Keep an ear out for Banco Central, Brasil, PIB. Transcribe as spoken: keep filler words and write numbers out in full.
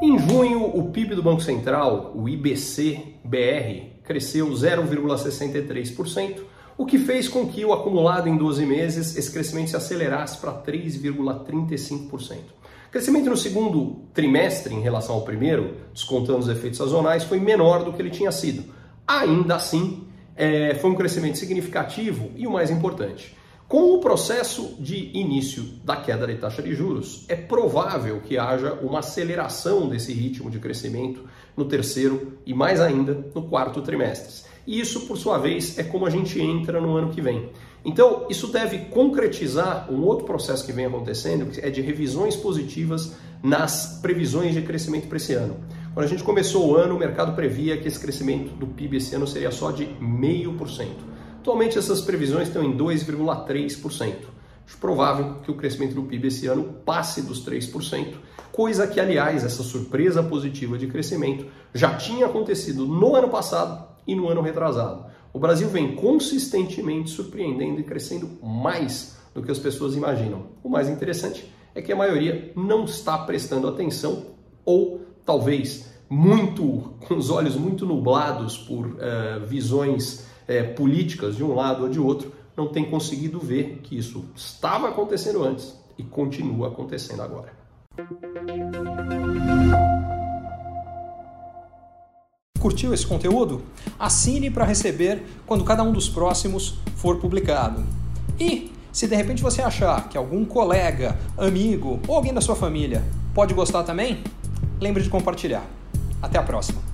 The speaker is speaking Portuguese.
Em junho, o P I B do Banco Central, o I B C B R, cresceu zero vírgula sessenta e três por cento, o que fez com que o acumulado em doze meses, esse crescimento se acelerasse para três vírgula trinta e cinco por cento. O crescimento no segundo trimestre, em relação ao primeiro, descontando os efeitos sazonais, foi menor do que ele tinha sido. Ainda assim, é, foi um crescimento significativo e o mais importante. Com o processo de início da queda de taxa de juros, é provável que haja uma aceleração desse ritmo de crescimento no terceiro e mais ainda no quarto trimestre. E isso, por sua vez, é como a gente entra no ano que vem. Então, isso deve concretizar um outro processo que vem acontecendo, que é de revisões positivas nas previsões de crescimento para esse ano. Quando a gente começou o ano, o mercado previa que esse crescimento do P I B esse ano seria só de zero vírgula cinco por cento. Atualmente, essas previsões estão em dois vírgula três por cento. Acho provável que o crescimento do P I B esse ano passe dos três por cento, coisa que, aliás, essa surpresa positiva de crescimento já tinha acontecido no ano passado e no ano retrasado. O Brasil vem consistentemente surpreendendo e crescendo mais do que as pessoas imaginam. O mais interessante é que a maioria não está prestando atenção ou talvez muito com os olhos muito nublados por uh, visões uh, políticas de um lado ou de outro, não tem conseguido ver que isso estava acontecendo antes e continua acontecendo agora. Curtiu esse conteúdo? Assine para receber quando cada um dos próximos for publicado. E, se de repente você achar que algum colega, amigo ou alguém da sua família pode gostar também, lembre de compartilhar. Até a próxima!